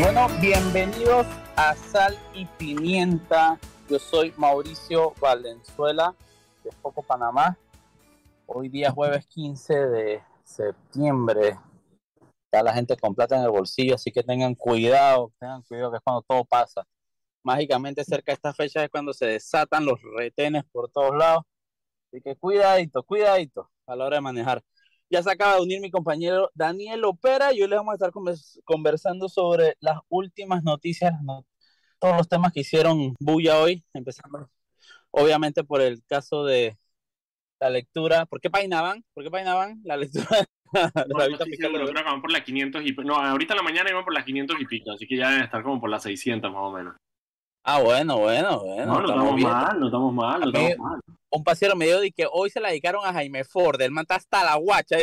Bueno, bienvenidos a Sal y Pimienta. Yo soy Mauricio Valenzuela de Foco Panamá. Hoy día jueves 15 de septiembre. Ya la gente con plata en el bolsillo, así que tengan cuidado que es cuando todo pasa. Mágicamente cerca de esta fecha es cuando se desatan los retenes por todos lados. Así que cuidadito, cuidadito a la hora de manejar. Ya se acaba de unir mi compañero Daniel Lopera y hoy les vamos a estar conversando sobre las últimas noticias, todos los temas que hicieron bulla hoy, empezando obviamente por el caso de la lectura. ¿Por qué página van? ¿Por qué página van? La lectura de la Vita Pica. Creo que van por las 500 y pico. No, ahorita en la mañana iban por las 500 y pico, así que ya deben estar como por las 600 más o menos. Ah, bueno. No, no estamos mal. Un pasero me dio de que hoy se la dedicaron a Jaime Ford, el man está hasta la guacha.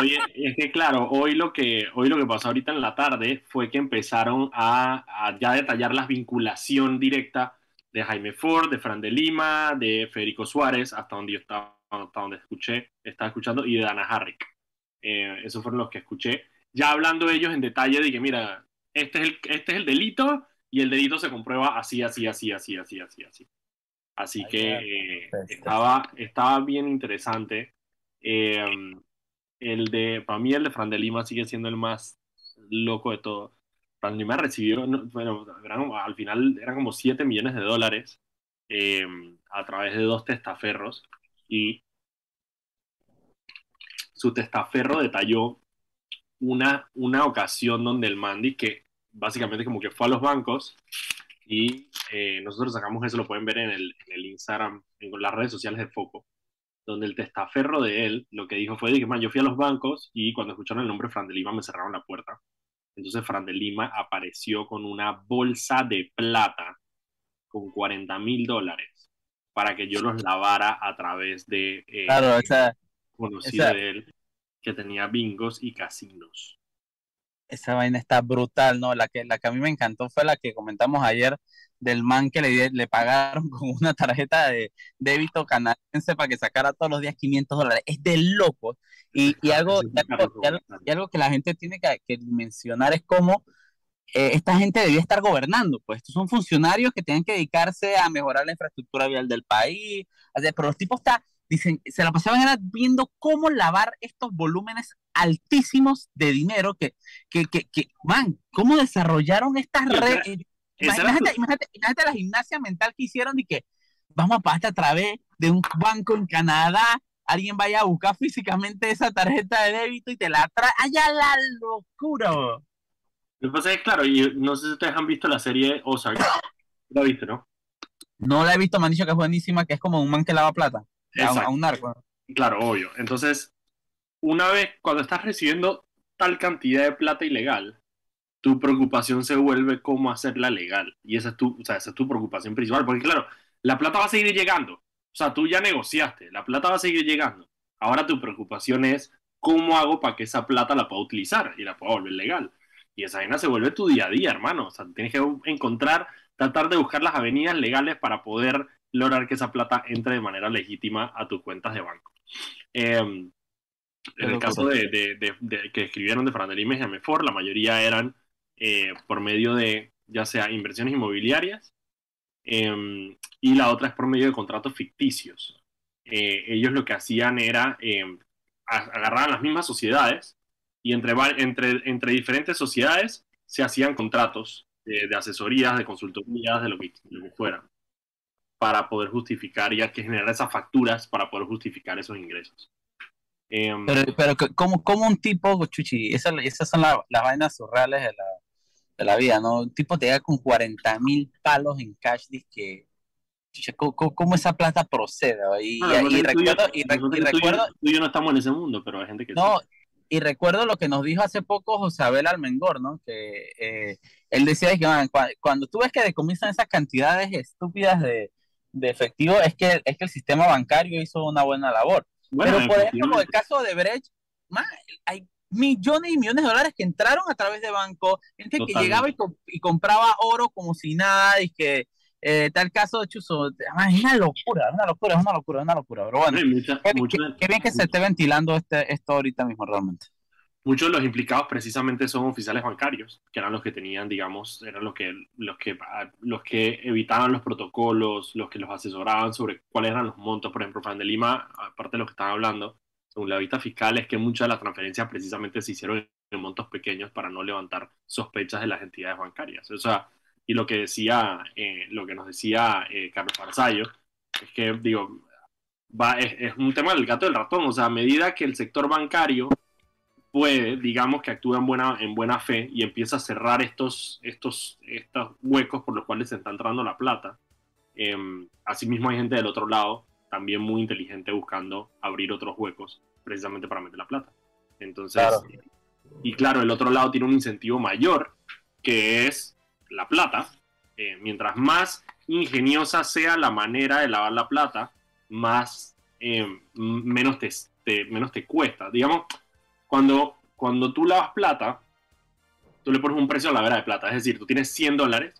Oye, es que claro, hoy lo que pasó ahorita en la tarde fue que empezaron a ya detallar la vinculación directa de Jaime Ford, de Fran de Lima, de Federico Suárez, hasta donde yo estaba, hasta donde estaba escuchando, y de Dana Harrick. Esos fueron los que escuché. Ya hablando ellos en detalle de que, mira, este es el delito. Y el delito se comprueba así. Así que estaba bien interesante. Para mí el de Fran de Lima sigue siendo el más loco de todo. Fran de Lima recibió, al final eran como $7 millones a través de 2 testaferros. Y su testaferro detalló una ocasión donde el man dice que básicamente como que fue a los bancos y nosotros sacamos eso, lo pueden ver en el Instagram, en las redes sociales de Foco, donde el testaferro de él lo que dijo fue, dije, man, yo fui a los bancos y cuando escucharon el nombre Fran de Lima me cerraron la puerta. Entonces Fran de Lima apareció con una bolsa de plata con $40,000 para que yo los lavara a través de conocido de él que tenía bingos y casinos. Esa vaina está brutal, ¿no? La que a mí me encantó fue la que comentamos ayer del man que le pagaron con una tarjeta de débito canadiense para que sacara todos los días $500. Es de loco. Y algo que la gente tiene que mencionar es cómo esta gente debía estar gobernando. Pues estos son funcionarios que tienen que dedicarse a mejorar la infraestructura vial del país. Pero los tipos dicen, se la pasaban viendo cómo lavar estos volúmenes altísimos de dinero que man, cómo desarrollaron estas redes. Imagínate la gimnasia mental que hicieron y que vamos a pasar a través de un banco en Canadá, alguien vaya a buscar físicamente esa tarjeta de débito y te la trae. ¡Allá la locura! Lo que pasa es, claro, y no sé si ustedes han visto la serie Ozark. ¿La viste, no? No la he visto, me han dicho que es buenísima, que es como un man que lava plata. A un narco. Claro, obvio. Entonces, una vez cuando estás recibiendo tal cantidad de plata ilegal, tu preocupación se vuelve cómo hacerla legal. Y esa es tu preocupación principal. Porque claro, la plata va a seguir llegando. O sea, tú ya negociaste, la plata va a seguir llegando. Ahora tu preocupación es cómo hago para que esa plata la pueda utilizar y la pueda volver legal. Y esa vaina se vuelve tu día a día, hermano. O sea, tienes que tratar de buscar las avenidas legales para poder lograr que esa plata entre de manera legítima a tus cuentas de banco. En el caso de que escribieron de Fran de Lima y Jaime Ford, la mayoría eran por medio de, ya sea, inversiones inmobiliarias, y la otra es por medio de contratos ficticios. Ellos lo que hacían era agarraban las mismas sociedades y entre diferentes sociedades se hacían contratos de asesorías, de consultorías, de lo que fuera, para poder justificar y hay que generar esas facturas para poder justificar esos ingresos. Pero como un tipo, Chuchi, esas son las vainas surreales de la vida, ¿no? Un tipo te llega con $40,000 en cash, que chucha, ¿cómo esa plata procede? Tú y yo no estamos en ese mundo, pero hay gente que no, sí. Y recuerdo lo que nos dijo hace poco José Abel Almengor, ¿no? Que él decía que cuando tú ves que decomisan esas cantidades estúpidas de efectivo, es que el sistema bancario hizo una buena labor. Bueno, pero por ejemplo, el caso de Odebrecht, hay millones y millones de dólares que entraron a través de bancos, gente que llegaba y compraba oro como si nada, y que tal caso de Chuzo, es una locura, pero bueno, qué bien que se esté ventilando esto ahorita mismo realmente. Muchos de los implicados precisamente son oficiales bancarios, que eran los que tenían, digamos, eran los que evitaban los protocolos, los que los asesoraban sobre cuáles eran los montos. Por ejemplo, Fran de Lima, aparte de lo que están hablando, según la vista fiscal, es que muchas de las transferencias precisamente se hicieron en montos pequeños para no levantar sospechas de las entidades bancarias. O sea, y lo que decía, lo que nos decía Carlos Barzallo, es que, digo, es un tema del gato y del ratón. O sea, a medida que el sector bancario puede, digamos, que actúa en buena fe y empieza a cerrar estos huecos por los cuales se está entrando la plata. Asimismo hay gente del otro lado también muy inteligente buscando abrir otros huecos precisamente para meter la plata. Entonces, claro. Y claro, el otro lado tiene un incentivo mayor, que es la plata. Mientras más ingeniosa sea la manera de lavar la plata, más menos te cuesta. Digamos, Cuando tú lavas plata, tú le pones un precio a la vera de plata. Es decir, tú tienes $100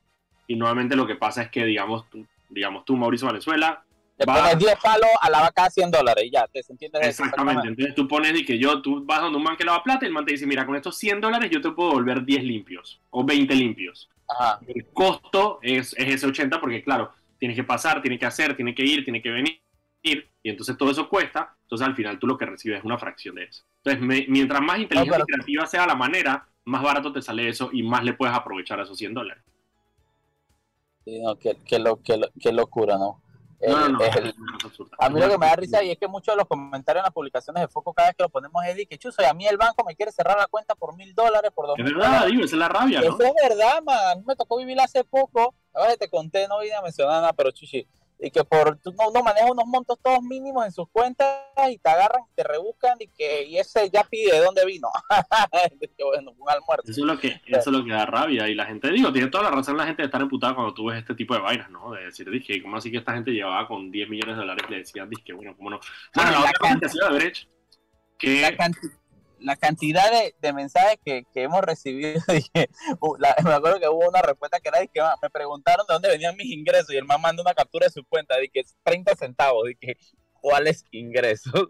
y nuevamente lo que pasa es que, digamos tú, Mauricio Valenzuela... Te pones 10 palos a lavar cada $100 y ya, ¿te entiendes? Exactamente. Entonces tú pones y que tú vas donde un man que lava plata y el man te dice, mira, con estos $100 yo te puedo devolver 10 limpios o 20 limpios. Ajá. El costo es ese 80 porque, claro, tienes que pasar, tienes que hacer, tienes que ir, tienes que venir. Y entonces todo eso cuesta, entonces al final tú lo que recibes es una fracción de eso. Entonces mientras más inteligente y creativa sea la manera, más barato te sale eso y más le puedes aprovechar a esos $100. Sí, no, qué locura, ¿no? A mí lo que me da risa y es que muchos de los comentarios en las publicaciones de Foco cada vez que lo ponemos es de que chuzo, y a mí el banco me quiere cerrar la cuenta por $1,000, por $2,000. Es verdad, digo, esa es la rabia, ¿no? Eso es verdad, man. Me tocó vivir hace poco. Ahora te conté, no vine a mencionar nada, pero chuchi. Y que uno maneja unos montos todos mínimos en sus cuentas y te agarran, te rebuscan y ese ya pide de dónde vino. Bueno, un almuerzo. Eso es lo que da rabia. Y la gente, digo, tiene toda la razón la gente de estar emputada cuando tú ves este tipo de vainas, ¿no? De decir, dije, ¿cómo así que esta gente llevaba con $10 millones y le decían, dije, bueno, cómo no? Bueno, la otra gente de Odebrecht, que... La cantidad de mensajes que hemos recibido, dije, me acuerdo que hubo una respuesta que era, dije, me preguntaron de dónde venían mis ingresos y el man mandó una captura de su cuenta, dije, 30 centavos, dije, ¿cuáles ingresos?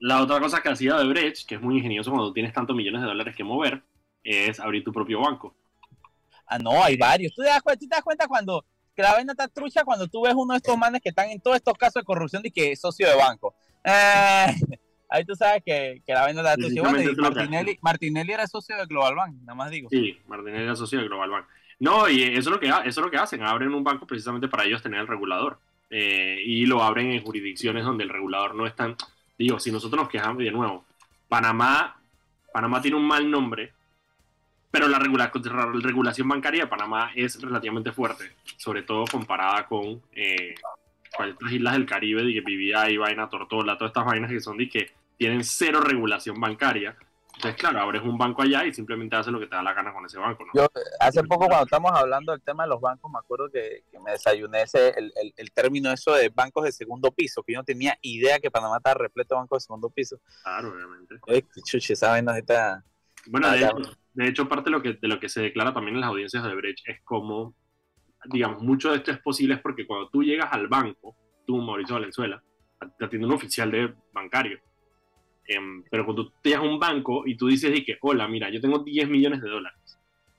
La otra cosa que hacía Odebrecht, que es muy ingenioso cuando tienes tantos millones de dólares que mover, es abrir tu propio banco. Ah, no, hay varios. ¿Tú te das cuenta cuando la vaina está trucha, cuando tú ves uno de estos manes que están en todos estos casos de corrupción y que es socio de banco? Ahí tú sabes que la venda de tu bueno, Martinelli era socio de Global Bank, nada más digo. Sí, Martinelli era socio de Global Bank. No, y eso es lo que hacen, abren un banco precisamente para ellos tener el regulador. Y lo abren en jurisdicciones donde el regulador no es tan... Digo, si nosotros nos quejamos, y de nuevo, Panamá tiene un mal nombre, pero la regulación bancaria de Panamá es relativamente fuerte, sobre todo comparada con... Estas islas del Caribe, de que vivía y vaina, Tortola, todas estas vainas que son de que tienen cero regulación bancaria. Entonces, claro, abres un banco allá y simplemente haces lo que te da la gana con ese banco, ¿no? Yo, hace poco, cuando estábamos hablando del tema de los bancos, me acuerdo que me desayuné el término eso de bancos de segundo piso, que yo no tenía idea que Panamá estaba repleto de bancos de segundo piso. Claro, obviamente. Chuche, esa vaina está... Bueno, de hecho, parte de lo que se declara también en las audiencias de Odebrecht es como... Digamos, mucho de esto es posible es porque cuando tú llegas al banco, tú, Mauricio Valenzuela, te atiende un oficial de bancario. Pero cuando tú te llegas a un banco y tú dices, dije, hola, mira, yo tengo $10 millones.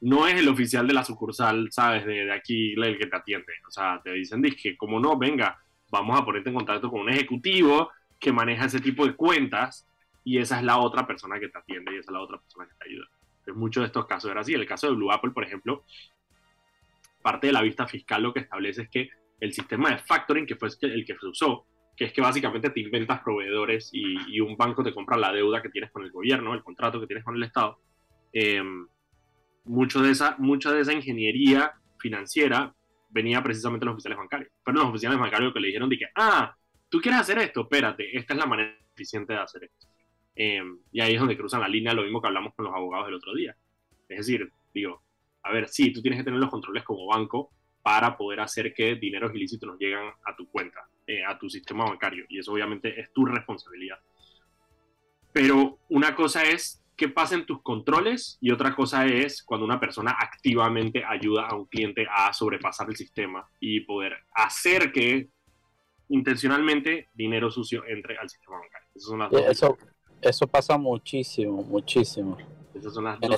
No es el oficial de la sucursal, ¿sabes? De aquí el que te atiende. O sea, te dicen, dije, como no, venga, vamos a ponerte en contacto con un ejecutivo que maneja ese tipo de cuentas y esa es la otra persona que te atiende y esa es la otra persona que te ayuda. Entonces, muchos de estos casos eran así. En el caso de Blue Apple, por ejemplo, parte de la vista fiscal lo que establece es que el sistema de factoring, que fue el que se usó, que es que básicamente te inventas proveedores y un banco te compra la deuda que tienes con el gobierno, el contrato que tienes con el Estado, mucha de esa ingeniería financiera venía precisamente de los oficiales bancarios. Fueron los oficiales bancarios que le dijeron de que, tú quieres hacer esto, espérate, esta es la manera eficiente de hacer esto. Y ahí es donde cruzan la línea, lo mismo que hablamos con los abogados el otro día. Es decir, digo, a ver, sí, tú tienes que tener los controles como banco para poder hacer que dineros ilícitos nos lleguen a tu cuenta, a tu sistema bancario. Y eso obviamente es tu responsabilidad. Pero una cosa es que pasen tus controles y otra cosa es cuando una persona activamente ayuda a un cliente a sobrepasar el sistema y poder hacer que intencionalmente dinero sucio entre al sistema bancario. Esas son las dos. Eso pasa muchísimo, muchísimo. Esas son las en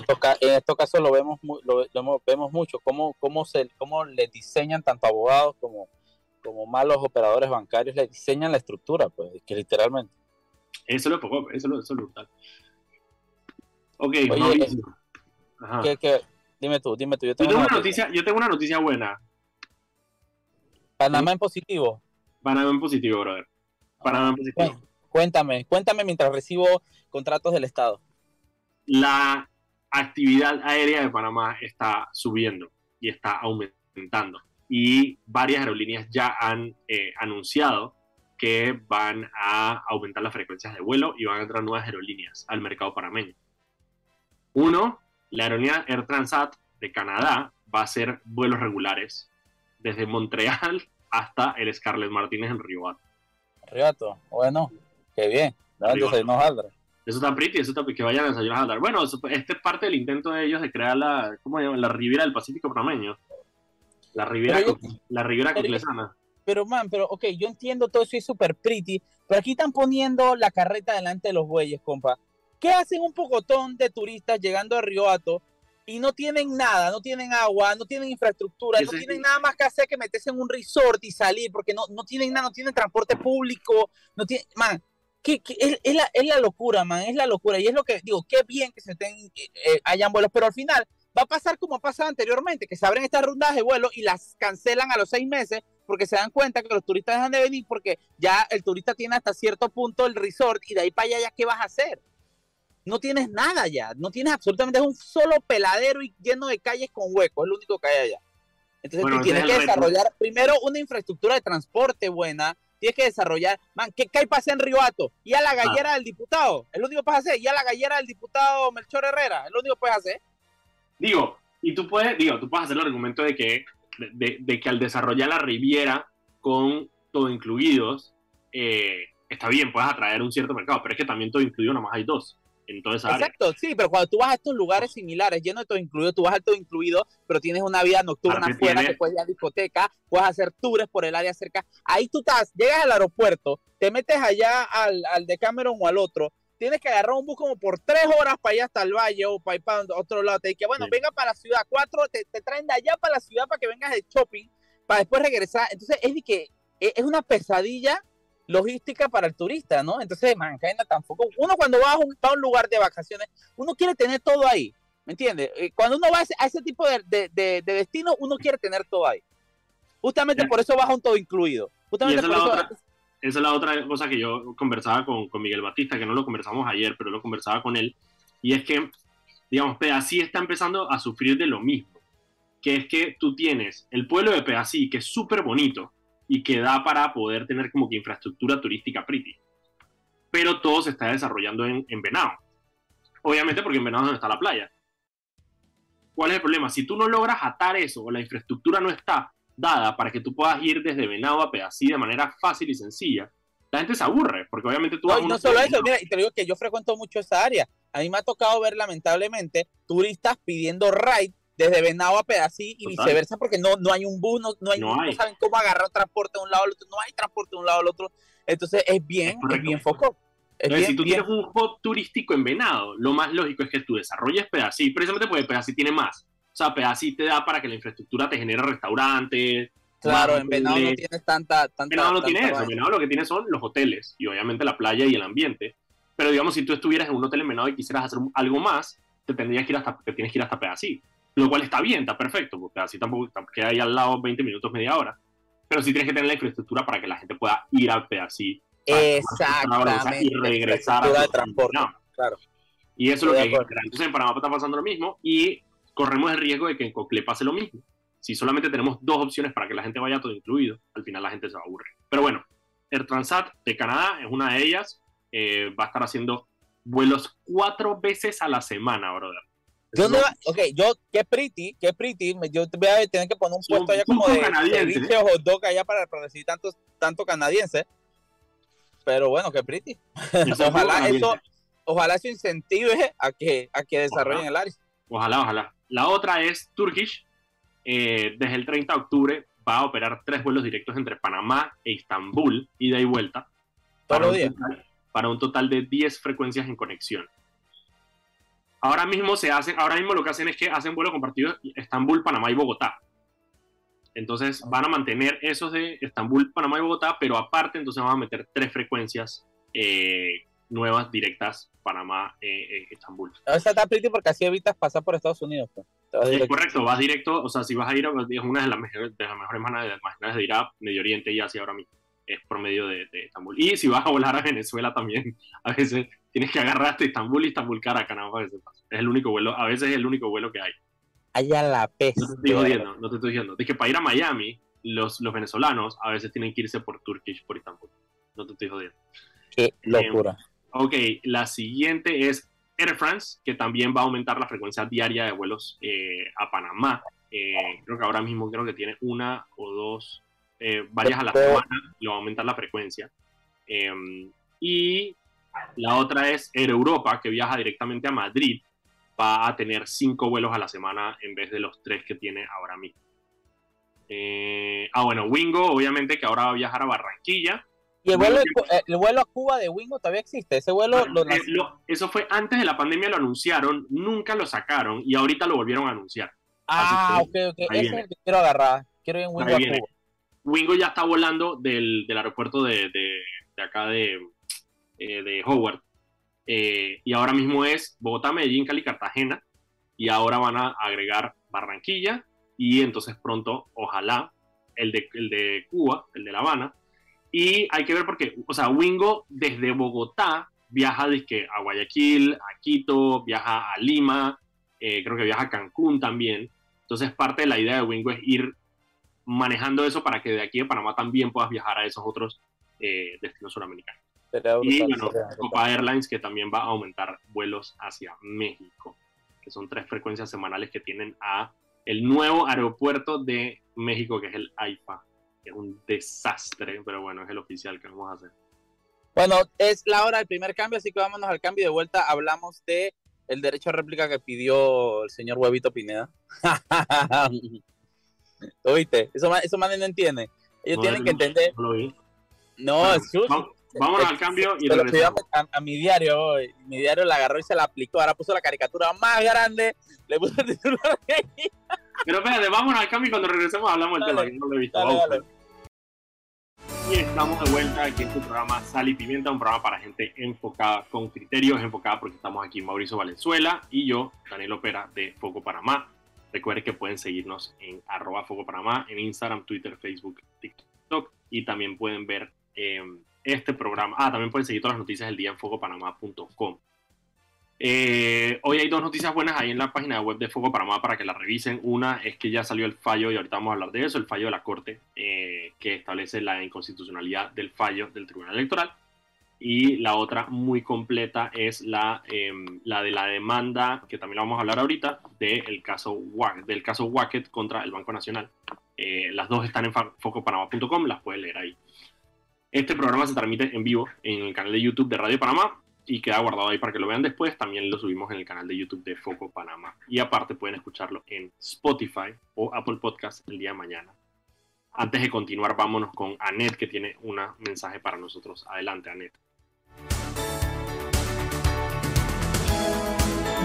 estos casos lo vemos mucho, cómo le diseñan tanto abogados como malos operadores bancarios, le diseñan la estructura, pues, que literalmente. Eso es lo brutal. Ok, oye, Mauricio. Ajá. Dime tú. Yo tengo una noticia buena. Panamá en positivo. Panamá en positivo, brother. Panamá en positivo. Cuéntame mientras recibo contratos del Estado. La actividad aérea de Panamá está subiendo y está aumentando. Y varias aerolíneas ya han anunciado que van a aumentar las frecuencias de vuelo y van a entrar nuevas aerolíneas al mercado panameño. Uno, la aerolínea Air Transat de Canadá va a hacer vuelos regulares desde Montreal hasta el Scarlett Martínez en Río Ato. Río Ato, bueno, qué bien. Eso está pretty, que vayan a desayunar a Aldar. Bueno, este es parte del intento de ellos de crear la, ¿cómo se llama? La Riviera del Pacífico panameño. La Riviera Coclesana. Pero, ok, yo entiendo todo eso y es súper pretty, pero aquí están poniendo la carreta delante de los bueyes, compa. ¿Qué hacen un pocotón de turistas llegando a Río Ato y no tienen nada, no tienen agua, no tienen infraestructura, no tienen nada más que hacer que meterse en un resort y salir, porque no tienen nada, no tienen transporte público, no tienen, man, es la locura, man, es la locura, y es lo que digo, qué bien que se hayan vuelos, pero al final va a pasar como ha pasado anteriormente, que se abren estas rondas de vuelos y las cancelan a los 6 meses, porque se dan cuenta que los turistas dejan de venir, porque ya el turista tiene hasta cierto punto el resort, y de ahí para allá ya qué vas a hacer. No tienes nada ya, no tienes absolutamente, es un solo peladero y lleno de calles con huecos, es lo único que hay allá. Entonces bueno, tú tienes que desarrollar primero una infraestructura de transporte buena, tienes que desarrollar, man, ¿qué pasa en Río Ato? Y a la gallera del diputado, es lo único que puedes hacer, y a la gallera del diputado Melchor Herrera, es lo único que puedes hacer. Digo, y tú puedes hacer el argumento de que al desarrollar la Riviera con todo incluidos, está bien, puedes atraer un cierto mercado, pero es que también todo incluido nomás hay 2. Exacto, sí, pero cuando tú vas a estos lugares similares, lleno de todo incluido, tú vas al todo incluido, pero tienes una vida nocturna afuera, que puedes ir a discoteca, puedes hacer tours por el área cerca. Ahí tú estás, llegas al aeropuerto, te metes allá al de Cameron o al otro, tienes que agarrar un bus como por 3 horas para ir hasta el valle o para ir para otro lado. Te dicen, bueno, sí, venga para la ciudad, 4, te traen de allá para la ciudad para que vengas de shopping, para después regresar. Entonces es una pesadilla logística para el turista, ¿no? Entonces, man, tampoco. Uno cuando va a un lugar de vacaciones, uno quiere tener todo ahí, ¿me entiendes? Cuando uno va a ese tipo de destino, uno quiere tener todo ahí. Justamente ya. Por eso baja un todo incluido. Justamente por eso. Esa es la otra cosa que yo conversaba con Miguel Batista, que no lo conversamos ayer, pero lo conversaba con él, y es que, digamos, Pedasí está empezando a sufrir de lo mismo, que es que tú tienes el pueblo de Pedasí, que es súper bonito, y que da para poder tener como que infraestructura turística pretty. Pero todo se está desarrollando en Venao. Obviamente porque en Venao es donde está la playa. ¿Cuál es el problema? Si tú no logras atar eso, o la infraestructura no está dada para que tú puedas ir desde Venao a Pedasí de manera fácil y sencilla, la gente se aburre, porque obviamente tú... No solo eso, mira, y te digo que yo frecuento mucho esa área. A mí me ha tocado ver, lamentablemente, turistas pidiendo ride desde Venao a Pedasí y viceversa, porque no hay un bus, no saben cómo agarrar transporte de un lado al otro, no hay transporte de un lado al otro, entonces es bien foco. Entonces, si tú tienes un hub turístico en Venao, lo más lógico es que tú desarrolles Pedasí, precisamente porque Pedasí tiene más, o sea, Pedasí te da para que la infraestructura te genere restaurantes. Claro, en Venao no tienes tanta Venao no tiene eso, en Venao lo que tienes son los hoteles, y obviamente la playa y el ambiente, pero digamos, si tú estuvieras en un hotel en Venao y quisieras hacer algo más, te tienes que ir hasta Pedasí. Lo cual está bien, está perfecto, porque así tampoco queda ahí al lado 20 minutos, media hora. Pero sí tienes que tener la infraestructura para que la gente pueda ir al Pedasí. Exactamente. Y regresar a la transporte. No. Claro. Y eso es lo que hay. Entonces en Panamá está pasando lo mismo y corremos el riesgo de que en Cocle pase lo mismo. Si solamente tenemos 2 opciones para que la gente vaya todo incluido, al final la gente se va a aburrir. Pero bueno, Air Transat de Canadá es una de ellas. Va a estar haciendo vuelos 4 veces a la semana, brother. Qué pretty, yo voy a tener que poner un puesto allá como de servicio hot dog allá para recibir tanto canadiense, pero bueno, qué pretty. Ojalá eso incentive a que desarrollen el área. Ojalá. La otra es Turkish, desde el 30 de octubre va a operar 3 vuelos directos entre Panamá e Estambul, ida y vuelta. Todos los días. para un total de 10 frecuencias en conexión. Ahora mismo lo que hacen es que hacen vuelos compartidos Estambul, Panamá y Bogotá. Entonces van a mantener esos de Estambul, Panamá y Bogotá, pero aparte entonces van a meter 3 frecuencias nuevas directas Panamá, Estambul. No, esa está pretty porque así evitas pasar por Estados Unidos. Sí, correcto, vas directo, o sea, si vas a ir, es una de las mejores maneras de ir a Medio Oriente y Asia ahora mismo, es por medio de Estambul. Y si vas a volar a Venezuela también, a veces tienes que agarrarte Estambul y Estambul Caracas, nada más que sepas. Es el único vuelo, a veces es el único vuelo que hay. Allá la peste. No te estoy jodiendo, no te estoy diciendo. Es que para ir a Miami, los venezolanos a veces tienen que irse por Turkish, por Estambul. No te estoy jodiendo. Qué locura. Ok, la siguiente es Air France, que también va a aumentar la frecuencia diaria de vuelos a Panamá. Creo que ahora mismo tiene 1 o 2, varias a la semana, lo va a aumentar la frecuencia. Y la otra es Air Europa, que viaja directamente a Madrid, va a tener 5 vuelos a la semana en vez de los 3 que tiene ahora mismo. Bueno, Wingo, obviamente, que ahora va a viajar a Barranquilla. Y el vuelo a Cuba de Wingo todavía existe. Ese vuelo, bueno, eso fue antes de la pandemia, lo anunciaron, nunca lo sacaron y ahorita lo volvieron a anunciar. Ah, que, ok. Ese viene. Es el que quiero agarrar. Quiero ir en Wingo a Cuba. Wingo ya está volando del aeropuerto de acá de Howard. Y ahora mismo es Bogotá, Medellín, Cali, Cartagena. Y ahora van a agregar Barranquilla y entonces pronto, ojalá, el de Cuba, el de La Habana. Y hay que ver porque, o sea, Wingo desde Bogotá viaja dizque a Guayaquil, a Quito, viaja a Lima, creo que viaja a Cancún también. Entonces parte de la idea de Wingo es ir manejando eso para que de aquí de Panamá también puedas viajar a esos otros destinos suramericanos. Y bueno, Copa Airlines, que también va a aumentar vuelos hacia México, que son 3 frecuencias semanales que tienen a el nuevo aeropuerto de México, que es el AIFA. Es un desastre, pero bueno, es el oficial que vamos a hacer. Bueno, es la hora del primer cambio, así que vámonos al cambio y de vuelta hablamos de el derecho a réplica que pidió el señor Huevito Pineda. ¿Oíste? Eso más no entiende. Ellos no, tienen que entender. No, vámonos al cambio y regresamos. A mi diario hoy. Mi diario la agarró y se la aplicó. Ahora puso la caricatura más grande. Le puso el titular ahí. Pero espérate, vámonos al cambio y cuando regresemos hablamos del tema que no lo he visto. Dale. Y estamos de vuelta aquí en tu programa Sal y Pimienta, un programa para gente enfocada con criterios, enfocada porque estamos aquí Mauricio Valenzuela y yo, Daniel Lopera de Foco Panamá. Recuerden que pueden seguirnos en @Foco Panamá, en Instagram, Twitter, Facebook, TikTok, y también pueden ver este programa. También pueden seguir todas las noticias del día en focopanamá.com. Hoy hay 2 noticias buenas ahí en la página web de Foco Panamá para que la revisen. Una es que ya salió el fallo, y ahorita vamos a hablar de eso, el fallo de la Corte que establece la inconstitucionalidad del fallo del Tribunal Electoral. Y la otra muy completa es la de la demanda, que también la vamos a hablar ahorita, del caso Wackett contra el Banco Nacional. Las 2 están en focopanamá.com, las puedes leer ahí. Este programa se transmite en vivo en el canal de YouTube de Radio Panamá y queda guardado ahí para que lo vean después. También lo subimos en el canal de YouTube de Foco Panamá. Y aparte pueden escucharlo en Spotify o Apple Podcast el día de mañana. Antes de continuar, vámonos con Anet, que tiene un mensaje para nosotros. Adelante, Anet.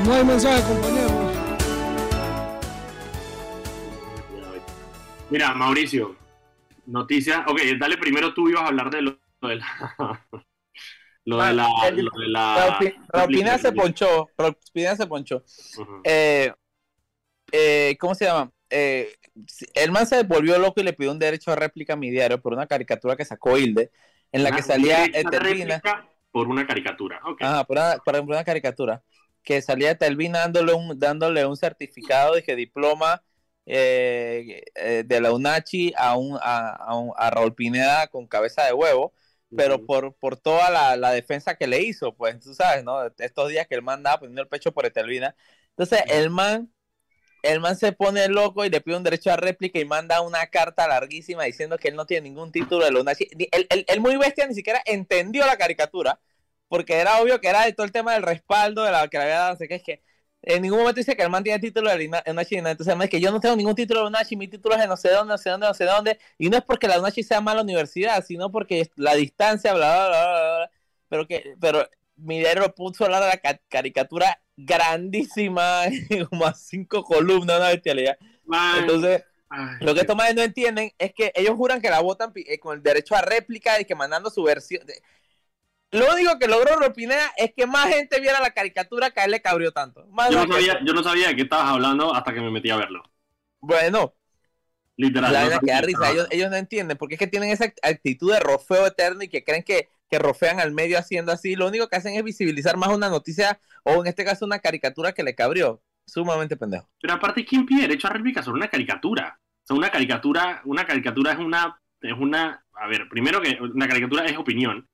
No hay mensaje, compañeros. Mira, Mauricio, noticias. Ok, dale, primero tú ibas a hablar de Raúl Pineda se ponchó. Raúl Pineda se ponchó. ¿Cómo se llama? El man se volvió loco y le pidió un derecho a réplica a mi diario por una caricatura que sacó Hilde, en la que salía Etelvina. Por una caricatura. Okay. Ajá, por una caricatura. Que salía Etelvina dándole un certificado de diploma de la UNACHI a Raúl Pineda con cabeza de huevo. Pero por toda la defensa que le hizo, pues tú sabes, ¿no? Estos días que el man andaba poniendo el pecho por Etelvina. Entonces el man se pone loco y le pide un derecho a réplica y manda una carta larguísima diciendo que él no tiene ningún título de la UNACHI. El muy bestia ni siquiera entendió la caricatura, porque era obvio que era de todo el tema del respaldo de la que le había dado. Así que es que en ningún momento dice que el man tiene título de la UNACHI. Entonces el man es que yo no tengo ningún título de la UNACHI, mi título es de no sé dónde. Y no es porque la UNACHI sea mala universidad, sino porque la distancia, bla, bla, bla, bla, bla. pero Midero puso la caricatura grandísima, como a 5 columnas, una bestialidad. Man. Entonces, lo que estos manes no entienden es que ellos juran que la votan con el derecho a réplica y que mandando su versión. Lo único que logró Pineda es que más gente viera la caricatura que a él le cabrió tanto. Yo no sabía de qué estabas hablando hasta que me metí a verlo. Bueno, literal, la verdad que da risa. Ellos no entienden porque es que tienen esa actitud de rofeo eterno y que creen que rofean al medio haciendo así. Lo único que hacen es visibilizar más una noticia o en este caso una caricatura que le cabrió. Sumamente pendejo. Pero aparte, ¿quién pide derecho a réplica sobre una caricatura? O sea, una caricatura es una... A ver, primero que una caricatura es opinión.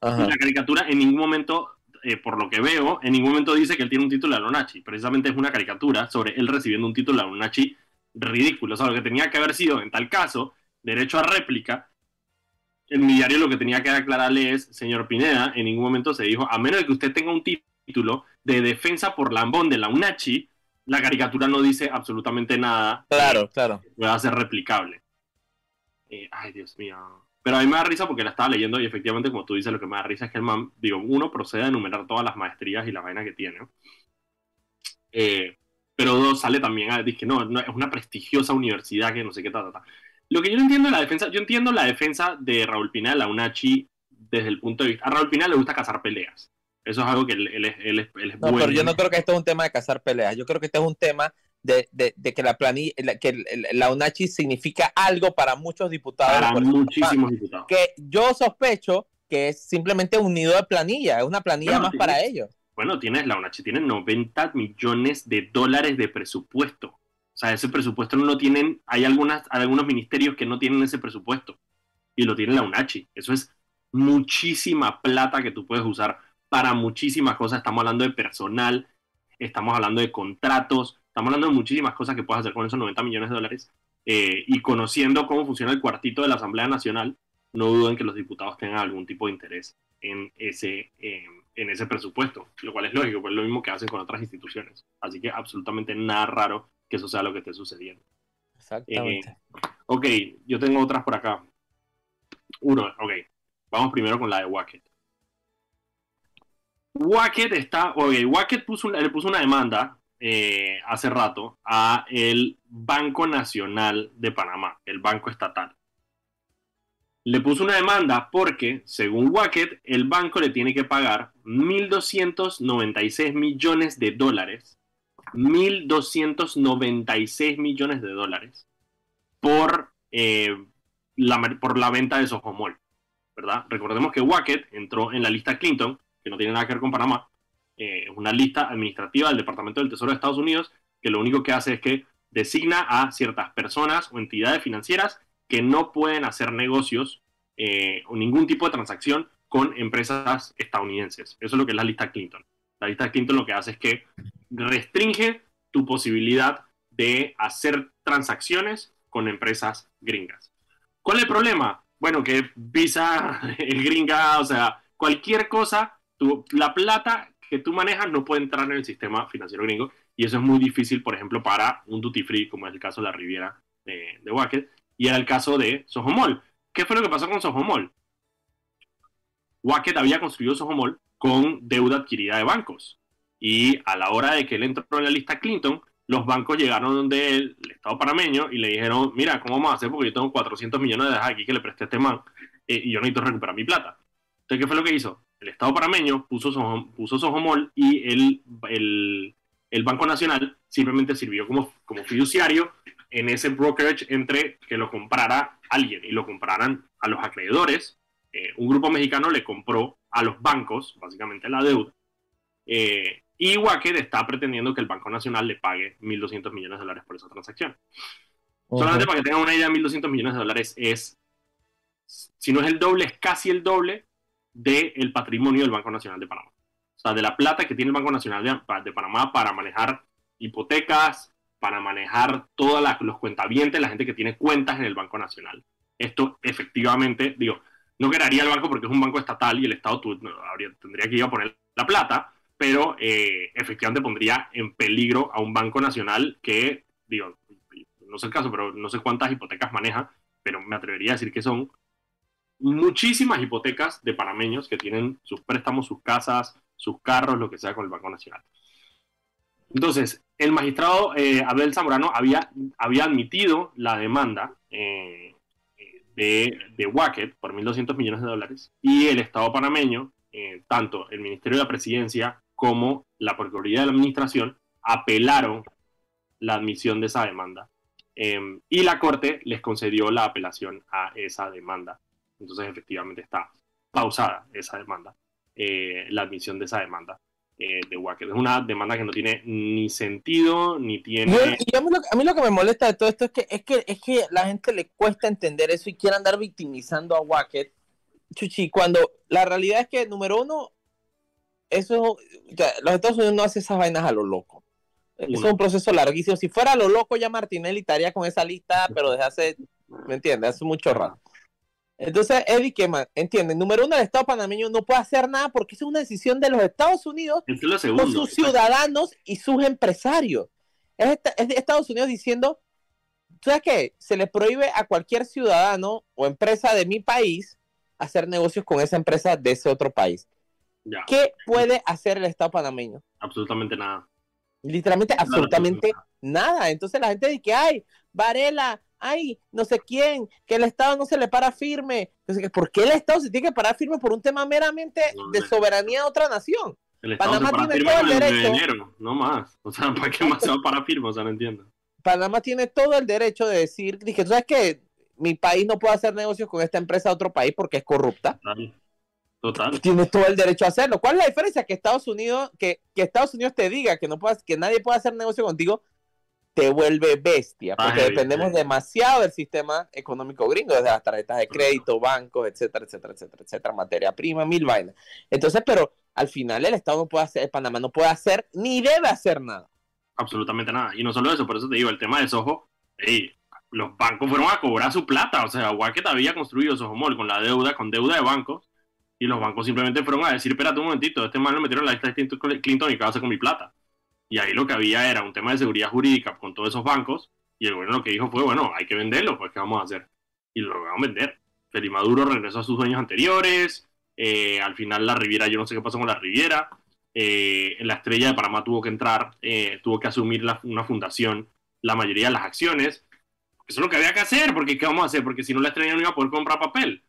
Ajá. La caricatura en ningún momento, por lo que veo, en ningún momento dice que él tiene un título de la UNACHI. Precisamente es una caricatura sobre él recibiendo un título de la UNACHI ridículo. O sea, lo que tenía que haber sido, en tal caso, derecho a réplica. En mi diario lo que tenía que aclararle es, señor Pineda, en ningún momento se dijo, a menos de que usted tenga un título de defensa por lambón de la UNACHI, la caricatura no dice absolutamente nada. Claro. Pueda ser replicable. Ay, Dios mío. Pero a mí me da risa porque la estaba leyendo y efectivamente, como tú dices, lo que me da risa es que el man, uno procede a enumerar todas las maestrías y la vaina que tiene. Pero dos, sale también a decir que no, es una prestigiosa universidad que no sé qué, Lo que yo no entiendo es la defensa. Yo entiendo la defensa de Raúl Pineda, la UNACHI, desde el punto de vista... A Raúl Pineda le gusta cazar peleas. Eso es algo que él es bueno. Pero yo no creo que esto es un tema de cazar peleas. Yo creo que este es un tema de que la planilla, que la UNACHI significa algo para muchos diputados. Para muchísimos diputados. Que yo sospecho que es simplemente un nido de planilla. Es una planilla para ellos. Bueno, la UNACHI tiene $90 millones de presupuesto. O sea, ese presupuesto no lo tienen... Hay algunos ministerios que no tienen ese presupuesto. Y lo tiene la UNACHI. Eso es muchísima plata que tú puedes usar para muchísimas cosas. Estamos hablando de personal, estamos hablando de contratos, estamos hablando de muchísimas cosas que puedes hacer con esos $90 millones. Y conociendo cómo funciona el cuartito de la Asamblea Nacional, no duden que los diputados tengan algún tipo de interés en ese presupuesto, lo cual es lógico, pues es lo mismo que hacen con otras instituciones. Así que absolutamente nada raro que eso sea lo que esté sucediendo. Exactamente. Ok, yo tengo otras por acá. Vamos primero con la de Wackett. Wackett le puso una demanda hace rato a el Banco Nacional de Panamá, el banco estatal. Le puso una demanda porque, según Wackett, el banco le tiene que pagar $1,296 millones. $1,296 millones por la venta de Soho Mall, ¿verdad? Recordemos que Wackett entró en la lista Clinton, que no tiene nada que ver con Panamá, es una lista administrativa del Departamento del Tesoro de Estados Unidos, que lo único que hace es que designa a ciertas personas o entidades financieras que no pueden hacer negocios o ningún tipo de transacción con empresas estadounidenses. Eso es lo que es la lista Clinton. La lista Clinton lo que hace es que restringe tu posibilidad de hacer transacciones con empresas gringas. ¿Cuál es el problema? Bueno, que Visa es gringa, o sea, cualquier cosa... La plata que tú manejas no puede entrar en el sistema financiero gringo y eso es muy difícil, por ejemplo, para un duty free, como es el caso de la Riviera de Wackett, y era el caso de Soho Mall. ¿Qué fue lo que pasó con Soho Mall? Wackett había construido Soho Mall con deuda adquirida de bancos y a la hora de que él entró en la lista Clinton, los bancos llegaron donde el Estado panameño y le dijeron, mira, ¿cómo vamos a hacer? Porque yo tengo $400 millones aquí que le presté a este man y yo necesito recuperar mi plata. Entonces, ¿qué fue lo que hizo? El Estado panameño puso Soho Mall y el Banco Nacional simplemente sirvió como fiduciario en ese brokerage entre que lo comprara alguien y lo compraran a los acreedores. Un grupo mexicano le compró a los bancos, básicamente la deuda. Y Wackett está pretendiendo que el Banco Nacional le pague $1,200 millones por esa transacción. Uh-huh. Solamente para que tengan una idea, $1,200 millones es, si no es el doble, es casi el doble del patrimonio del Banco Nacional de Panamá. O sea, de la plata que tiene el Banco Nacional de Panamá para manejar hipotecas, para manejar todos los cuentavientes, la gente que tiene cuentas en el Banco Nacional. Esto efectivamente, no crearía el banco porque es un banco estatal y el Estado tendría que ir a poner la plata, pero efectivamente pondría en peligro a un Banco Nacional que, no sé el caso, pero no sé cuántas hipotecas maneja, pero me atrevería a decir que son muchísimas hipotecas de panameños que tienen sus préstamos, sus casas, sus carros, lo que sea con el Banco Nacional. Entonces, el magistrado Abel Zambrano había admitido la demanda de Wackett por 1.200 millones de dólares y el Estado panameño, tanto el Ministerio de la Presidencia como la Procuraduría de la Administración, apelaron la admisión de esa demanda y la Corte les concedió la apelación a esa demanda. Entonces, efectivamente, está pausada esa demanda, la admisión de esa demanda de Wackett. Es una demanda que no tiene ni sentido, ni tiene... A mí lo que me molesta de todo esto es que la gente le cuesta entender eso y quiere andar victimizando a Wackett, chuchi, cuando la realidad es que, número uno, eso, ya, los Estados Unidos no hacen esas vainas a lo loco. Eso es un proceso larguísimo. Si fuera a lo loco, ya Martinelli estaría con esa lista, pero desde hace, ¿me entiendes? Hace mucho rato. Entonces, Eddie, ¿qué más? ¿Entiendes? Número uno, el Estado panameño no puede hacer nada porque es una decisión de los Estados Unidos con sus ciudadanos y sus empresarios. Es de Estados Unidos diciendo, ¿sabes qué? Se le prohíbe a cualquier ciudadano o empresa de mi país hacer negocios con esa empresa de ese otro país. Ya. ¿Qué puede hacer el Estado panameño? Absolutamente nada. Literalmente, absolutamente nada. Entonces la gente dice que, ay, Varela, ay, no sé quién, que el Estado no se le para firme. Entonces, ¿por qué el Estado se tiene que parar firme por un tema meramente de soberanía de otra nación? El Estado Panamá tiene todo el derecho. Dinero, no más. O sea, ¿para qué más se va para firme? O sea, no entiendo. Panamá tiene todo el derecho de decir, dije, ¿tú sabes qué? Mi país no puede hacer negocios con esta empresa de otro país porque es corrupta. Total. Tienes todo el derecho a hacerlo. ¿Cuál es la diferencia? Que Estados Unidos, que Estados Unidos te diga que no puedas, que nadie puede hacer negocio contigo, te vuelve bestia, porque dependemos demasiado del sistema económico gringo, desde las tarjetas de crédito, bancos, etcétera, etcétera, etcétera, etcétera, materia prima, mil vainas. Entonces, pero al final el Estado no puede hacer, el Panamá no puede hacer ni debe hacer nada. Absolutamente nada. Y no solo eso, por eso te digo, el tema de Soho, los bancos fueron a cobrar su plata, o sea, Wackett había construido Soho Mall con deuda de bancos. Y los bancos simplemente fueron a decir, espérate un momentito, este man lo metieron en la lista de Clinton y qué va a hacer con mi plata. Y ahí lo que había era un tema de seguridad jurídica con todos esos bancos. Y el gobierno lo que dijo fue, bueno, hay que venderlo, pues ¿qué vamos a hacer? Y lo lograron vender. Felipe Maduro regresó a sus dueños anteriores. Al final la Riviera, yo no sé qué pasó con la Riviera. La Estrella de Panamá tuvo que entrar, tuvo que asumir una fundación, la mayoría de las acciones. Eso es lo que había que hacer, porque ¿qué vamos a hacer? Porque si no, la Estrella no iba a poder comprar papel.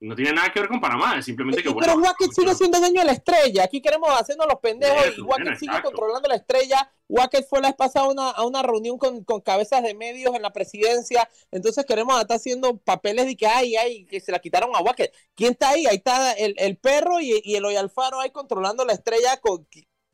No tiene nada que ver con Panamá, es simplemente que... Pero Wackett sigue siendo dueño de la estrella. Aquí queremos hacernos los pendejos y Wackett sigue controlando la estrella. Wackett fue la vez pasada a una reunión con cabezas de medios en la presidencia. Entonces queremos estar haciendo papeles de que que se la quitaron a Wackett. ¿Quién está ahí? Ahí está el perro y el Oyalfaro ahí controlando la estrella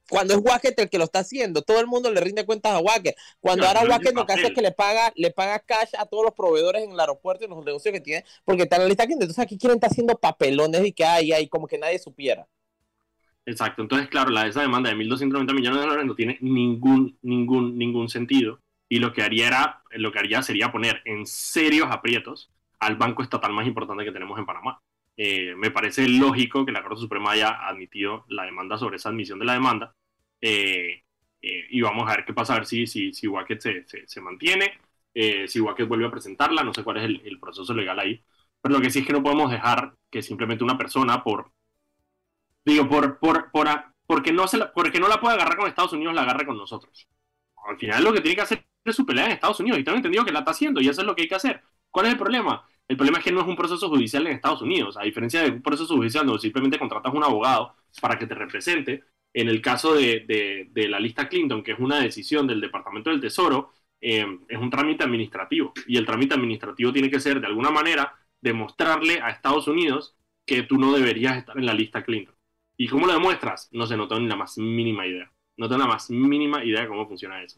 cuando es Wackett el que lo está haciendo. Todo el mundo le rinde cuentas a Wackett. Cuando ahora Wackett lo que hace es que le paga cash a todos los proveedores en el aeropuerto y los negocios que tiene, porque está en la lista cliente. Entonces aquí quieren estar haciendo papelones y que como que nadie supiera. Exacto. Entonces, claro, esa demanda de 1.290 millones de dólares no tiene ningún sentido. Y lo que haría sería poner en serios aprietos al banco estatal más importante que tenemos en Panamá. Me parece lógico que la Corte Suprema haya admitido la demanda sobre esa admisión de la demanda. Y vamos a ver qué pasa, a ver si Wackett se mantiene, si Wackett vuelve a presentarla, no sé cuál es el proceso legal ahí, pero lo que sí es que no podemos dejar que simplemente una persona porque no la puede agarrar con Estados Unidos, la agarre con nosotros. Al final lo que tiene que hacer es su pelea en Estados Unidos, y tengo entendido que la está haciendo, y eso es lo que hay que hacer. ¿Cuál es el problema? El problema es que no es un proceso judicial en Estados Unidos, a diferencia de un proceso judicial donde simplemente contratas un abogado para que te represente. En el caso de la lista Clinton, que es una decisión del Departamento del Tesoro, es un trámite administrativo. Y el trámite administrativo tiene que ser, de alguna manera, demostrarle a Estados Unidos que tú no deberías estar en la lista Clinton. ¿Y cómo lo demuestras? No sé, no tengo ni la más mínima idea. No tengo la más mínima idea de cómo funciona eso.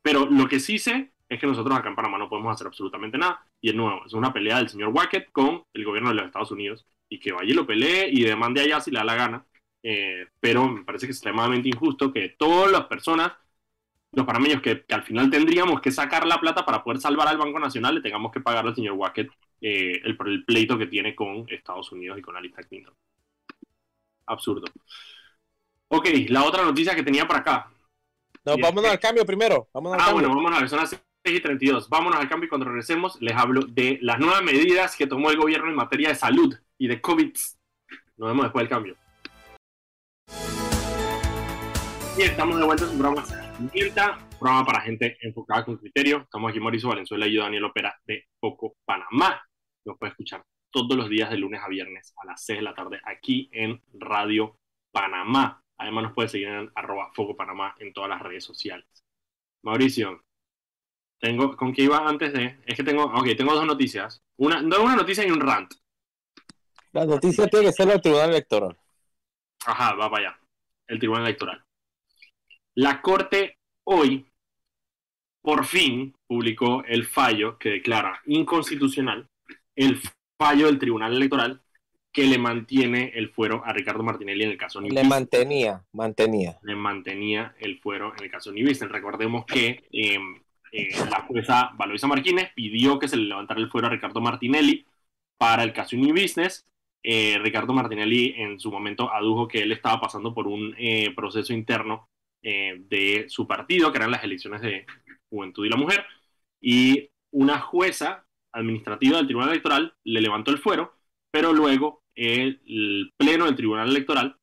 Pero lo que sí sé es que nosotros acá en Panamá no podemos hacer absolutamente nada. Y de nuevo, es una pelea del señor Wackett con el gobierno de los Estados Unidos. Y que vaya y lo pelee y demande allá si le da la gana. Pero me parece que es extremadamente injusto que todas las personas, los panameños que al final tendríamos que sacar la plata para poder salvar al Banco Nacional, le tengamos que pagar al señor Wackett el pleito que tiene con Estados Unidos y con la lista Clinton. Absurdo. Ok, la otra noticia que tenía para acá. No, vámonos al cambio primero. Vámonos al cambio. Bueno, vámonos a la zona y 32. Vámonos al cambio y cuando regresemos les hablo de las nuevas medidas que tomó el gobierno en materia de salud y de COVID. Nos vemos después del cambio. Y estamos de vuelta en su programa Sentimienta, programa para gente enfocada con criterio. Estamos aquí Mauricio Valenzuela y yo, Daniel Lopera, de Foco Panamá. Nos puede escuchar todos los días de lunes a viernes a las 6 de la tarde aquí en Radio Panamá. Además nos puede seguir en @Foco Panamá en todas las redes sociales. Mauricio, tengo, ¿con qué iba antes de? Es que tengo dos noticias. Una noticia y un rant. La noticia tiene que ser el Tribunal Electoral. Ajá, va para allá. El Tribunal Electoral. La Corte hoy, por fin, publicó el fallo que declara inconstitucional el fallo del Tribunal Electoral que le mantiene el fuero a Ricardo Martinelli en el caso Unibus. Le mantenía el fuero en el caso Unibus. Recordemos que la jueza Valoisa Marquínez pidió que se le levantara el fuero a Ricardo Martinelli para el caso Unibusiness. Ricardo Martinelli en su momento adujo que él estaba pasando por un proceso interno de su partido, que eran las elecciones de Juventud y la Mujer, y una jueza administrativa del Tribunal Electoral le levantó el fuero, pero luego el pleno del Tribunal Electoral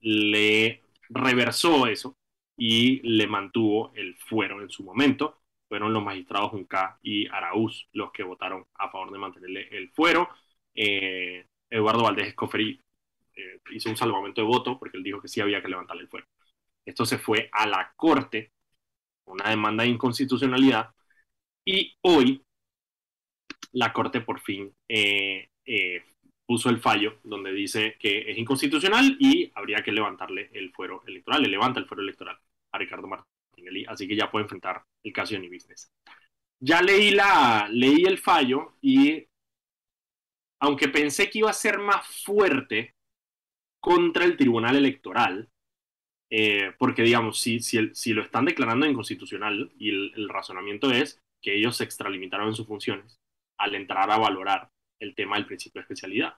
le reversó eso y le mantuvo el fuero en su momento. Fueron los magistrados Juncá y Araúz los que votaron a favor de mantenerle el fuero. Eduardo Valdés Escoferi hizo un salvamento de voto porque él dijo que sí había que levantarle el fuero. Esto se fue a la Corte, una demanda de inconstitucionalidad, y hoy la Corte por fin puso el fallo donde dice que es inconstitucional y habría que levantarle el fuero electoral. Le levanta el fuero electoral a Ricardo Martinelli, así que ya puede enfrentar el caso de Unibusiness. Ya leí el fallo y, aunque pensé que iba a ser más fuerte contra el Tribunal Electoral, porque digamos, si lo están declarando inconstitucional y el razonamiento es que ellos se extralimitaron en sus funciones al entrar a valorar el tema del principio de especialidad.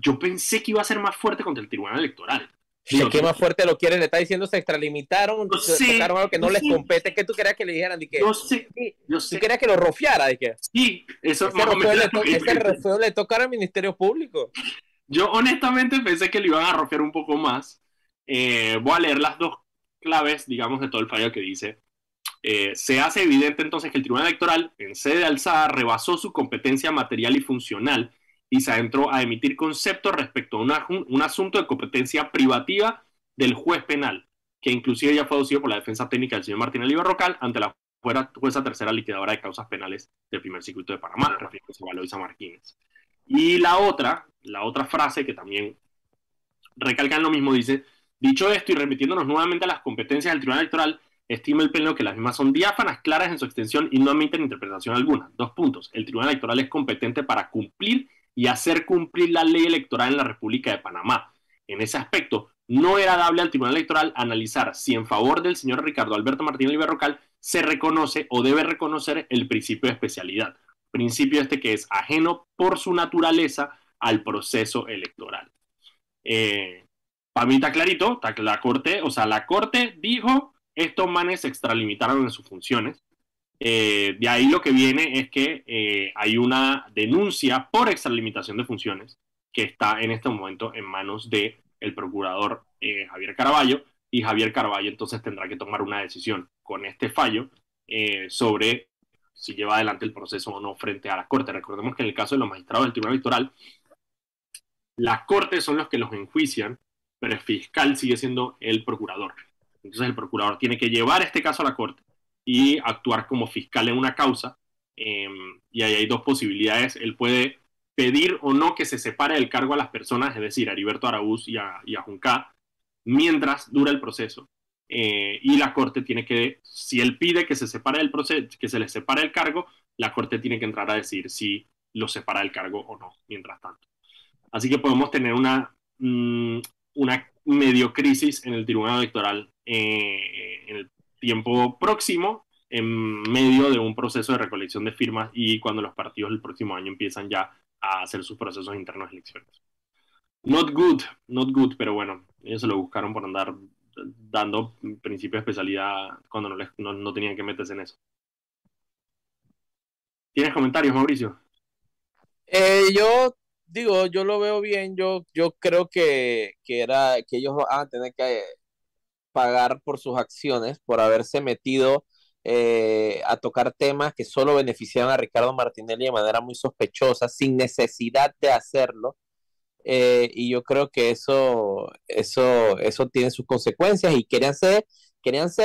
Yo pensé que iba a ser más fuerte contra el Tribunal Electoral. Digo, ¿qué más fuerte lo quieren? Le está diciendo se extralimitaron, no se tocaron algo que no les compete. ¿Qué tú querías que le dijeran? ¿De qué? Yo sé. ¿Tú querías que lo rofiara? ¿De qué? Sí, eso es más o menos. Ese rofeo le tocará al Ministerio Público. Yo honestamente pensé que le iban a rofiar un poco más. Voy a leer las dos claves, digamos, de todo el fallo que dice. Se hace evidente entonces que el Tribunal Electoral, en sede de alzada, rebasó su competencia material y funcional y se adentró a emitir conceptos respecto a un asunto de competencia privativa del juez penal, que inclusive ya fue aducido por la defensa técnica del señor Martinelli Berrocal ante la jueza tercera liquidadora de causas penales del primer circuito de Panamá, refiriéndose a Valoisa Marquínez. Y la otra frase que también recalcan lo mismo dice: dicho esto y remitiéndonos nuevamente a las competencias del Tribunal Electoral, estima el pleno que las mismas son diáfanas, claras en su extensión y no admiten interpretación alguna. 2 puntos. El Tribunal Electoral es competente para cumplir y hacer cumplir la ley electoral en la República de Panamá. En ese aspecto, no era dable al Tribunal Electoral analizar si en favor del señor Ricardo Alberto Martínez Berrocal se reconoce o debe reconocer el principio de especialidad. Principio este que es ajeno por su naturaleza al proceso electoral. Para mí está clarito, la Corte dijo... Estos manes se extralimitaron en sus funciones. De ahí lo que viene es que hay una denuncia por extralimitación de funciones que está en este momento en manos del procurador Javier Carballo, y Javier Carballo entonces tendrá que tomar una decisión con este fallo sobre si lleva adelante el proceso o no frente a la Corte. Recordemos que en el caso de los magistrados del Tribunal Electoral, las Cortes son los que los enjuician, pero el fiscal sigue siendo el procurador. Entonces el procurador tiene que llevar este caso a la Corte y actuar como fiscal en una causa, y ahí hay 2 posibilidades. Él puede pedir o no que se separe del cargo a las personas, es decir, a Heriberto Araúz y a Juncá, mientras dura el proceso, y la Corte tiene que, si él pide que se separe del proceso, que se le separe el cargo, la Corte tiene que entrar a decir si lo separa del cargo o no, mientras tanto. Así que podemos tener una medio crisis en el Tribunal Electoral en el tiempo próximo, en medio de un proceso de recolección de firmas y cuando los partidos el próximo año empiezan ya a hacer sus procesos internos de elecciones. Not good, pero bueno, ellos se lo buscaron por andar dando principio de especialidad cuando no tenían que meterse en eso. ¿Tienes comentarios, Mauricio? Yo digo, yo lo veo bien. Yo creo que ellos van a tener que pagar por sus acciones, por haberse metido a tocar temas que solo beneficiaban a Ricardo Martinelli de manera muy sospechosa, sin necesidad de hacerlo. Y yo creo que eso tiene sus consecuencias. Y querían ser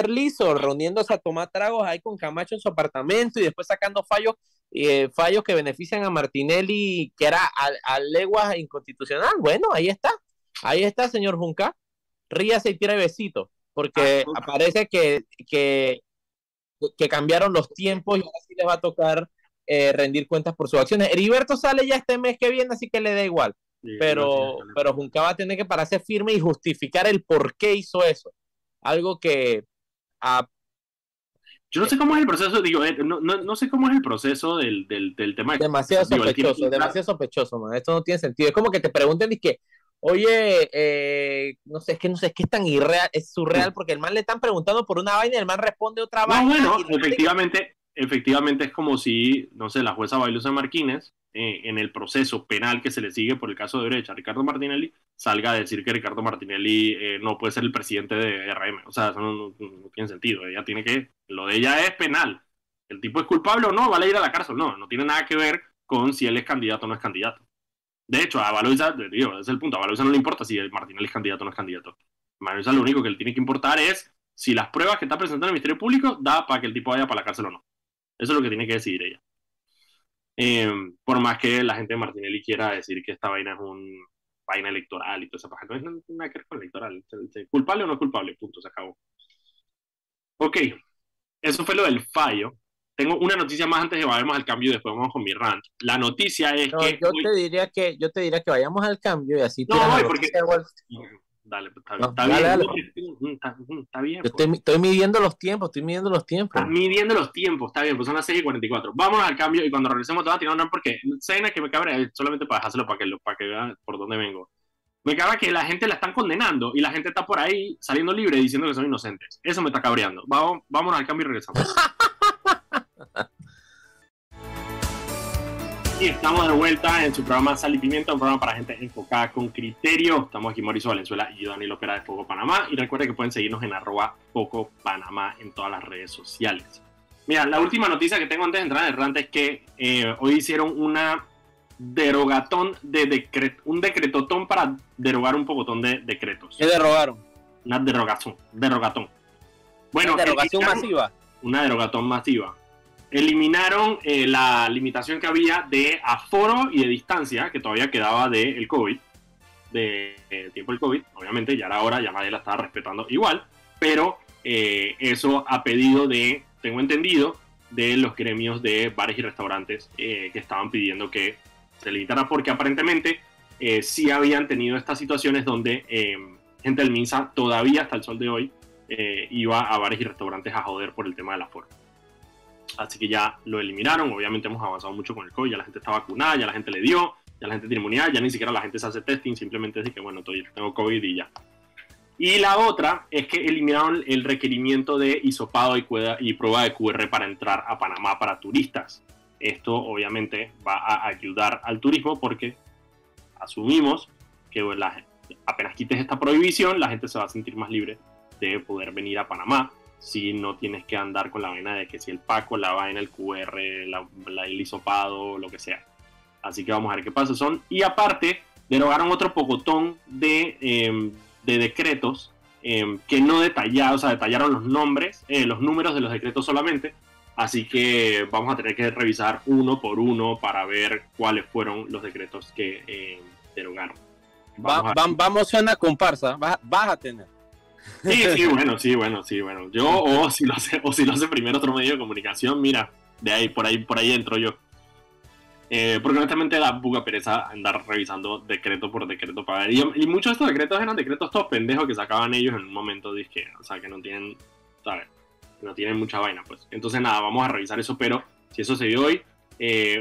lisos, reuniéndose a tomar tragos ahí con Camacho en su apartamento y después sacando fallos que benefician a Martinelli, que era a leguas inconstitucional. Bueno, ahí está, señor Junca, ríase y tira besito, porque parece que cambiaron los tiempos y ahora sí les va a tocar rendir cuentas por sus acciones. Heriberto sale ya este mes que viene, así que le da igual, sí, pero Junca va a tener que pararse firme y justificar el por qué hizo eso. Algo que... Yo no sé cómo es el proceso, digo, no sé cómo es el proceso del tema. Demasiado sospechoso, man. Esto no tiene sentido. Es como que te pregunten y que, oye, no sé, es que es tan irreal, es surreal, porque el man le están preguntando por una vaina y el man responde otra vaina. No, bueno, efectivamente es como si, no sé, la jueza Valoisa Marquínez, en el proceso penal que se le sigue por el caso de Odebrecht a Ricardo Martinelli, salga a decir que Ricardo Martinelli no puede ser el presidente de RM. O sea, eso no tiene sentido. Lo de ella es penal. El tipo es culpable o no, vale ir a la cárcel. No tiene nada que ver con si él es candidato o no es candidato. De hecho, a Valoisa, digo, ese es el punto, a Valoisa no le importa si Martinelli es candidato o no es candidato. A Valoisa lo único que le tiene que importar es si las pruebas que está presentando el Ministerio Público da para que el tipo vaya para la cárcel o no. Eso es lo que tiene que decidir ella. Por más que la gente de Martinelli quiera decir que esta vaina es un vaina electoral y toda esa paja, no es nada que ver con electoral. ¿Culpable o no culpable? Punto, se acabó. Ok, eso fue lo del fallo. Tengo una noticia más antes de vayamos al cambio y después vamos con mi rant. La noticia es que... Yo te diría que vayamos al cambio y así... Dale, está bien. Yo estoy midiendo los tiempos, Estás midiendo los tiempos, está bien, pues son las 6:44. Vamos al cambio y cuando regresemos te voy a tirar una porque cena que me cabrea, solamente para dejárselo para que vean por dónde vengo. Me cabrea que la gente la están condenando y la gente está por ahí saliendo libre diciendo que son inocentes. Eso me está cabreando. Vamos al cambio y regresamos. Y estamos de vuelta en su programa Sal y Pimienta, un programa para gente enfocada con criterio. Estamos aquí Mauricio Valenzuela y yo, Daniel Lopera de Foco Panamá. Y recuerden que pueden seguirnos en @FocoPanamá en todas las redes sociales. Mira, la última noticia que tengo antes de entrar en el rant es que hoy hicieron un decretotón para derogar un pocotón de decretos. ¿Qué derogaron? Una derogatón. Bueno, ¿una derogación masiva? Una derogatón masiva. Eliminaron la limitación que había de aforo y de distancia que todavía quedaba del COVID, del tiempo del COVID. Obviamente ya era hora, ya nadie la estaba respetando igual, pero eso a pedido de, tengo entendido, de los gremios de bares y restaurantes que estaban pidiendo que se limitara, porque aparentemente sí habían tenido estas situaciones donde gente del Minsa todavía hasta el sol de hoy iba a bares y restaurantes a joder por el tema del aforo. Así que ya lo eliminaron. Obviamente hemos avanzado mucho con el COVID, ya la gente está vacunada, ya la gente le dio, ya la gente tiene inmunidad, ya ni siquiera la gente se hace testing, simplemente dice que bueno, tengo COVID y ya. Y la otra es que eliminaron el requerimiento de hisopado y prueba de QR para entrar a Panamá para turistas. Esto obviamente va a ayudar al turismo porque asumimos que apenas quites esta prohibición, la gente se va a sentir más libre de poder venir a Panamá. Si no tienes que andar con la vaina de que si el Paco, la vaina, el QR, el hisopado, lo que sea. Así que vamos a ver qué pasa. Y aparte, derogaron otro pocotón de decretos que no detallaron, o sea, detallaron los números de los decretos solamente. Así que vamos a tener que revisar uno por uno para ver cuáles fueron los decretos que derogaron. Vamos a una comparsa, vas a tener. Sí, bueno. Yo, si lo hace primero otro medio de comunicación, mira, de ahí, por ahí entro yo. Porque honestamente da buga pereza andar revisando decreto por decreto para ver. Y muchos de estos decretos eran decretos todos pendejos que sacaban ellos en un momento de izquierda. O sea, que no tienen, ¿sabes? No tienen mucha vaina, pues. Entonces, nada, vamos a revisar eso, pero si eso se vio hoy,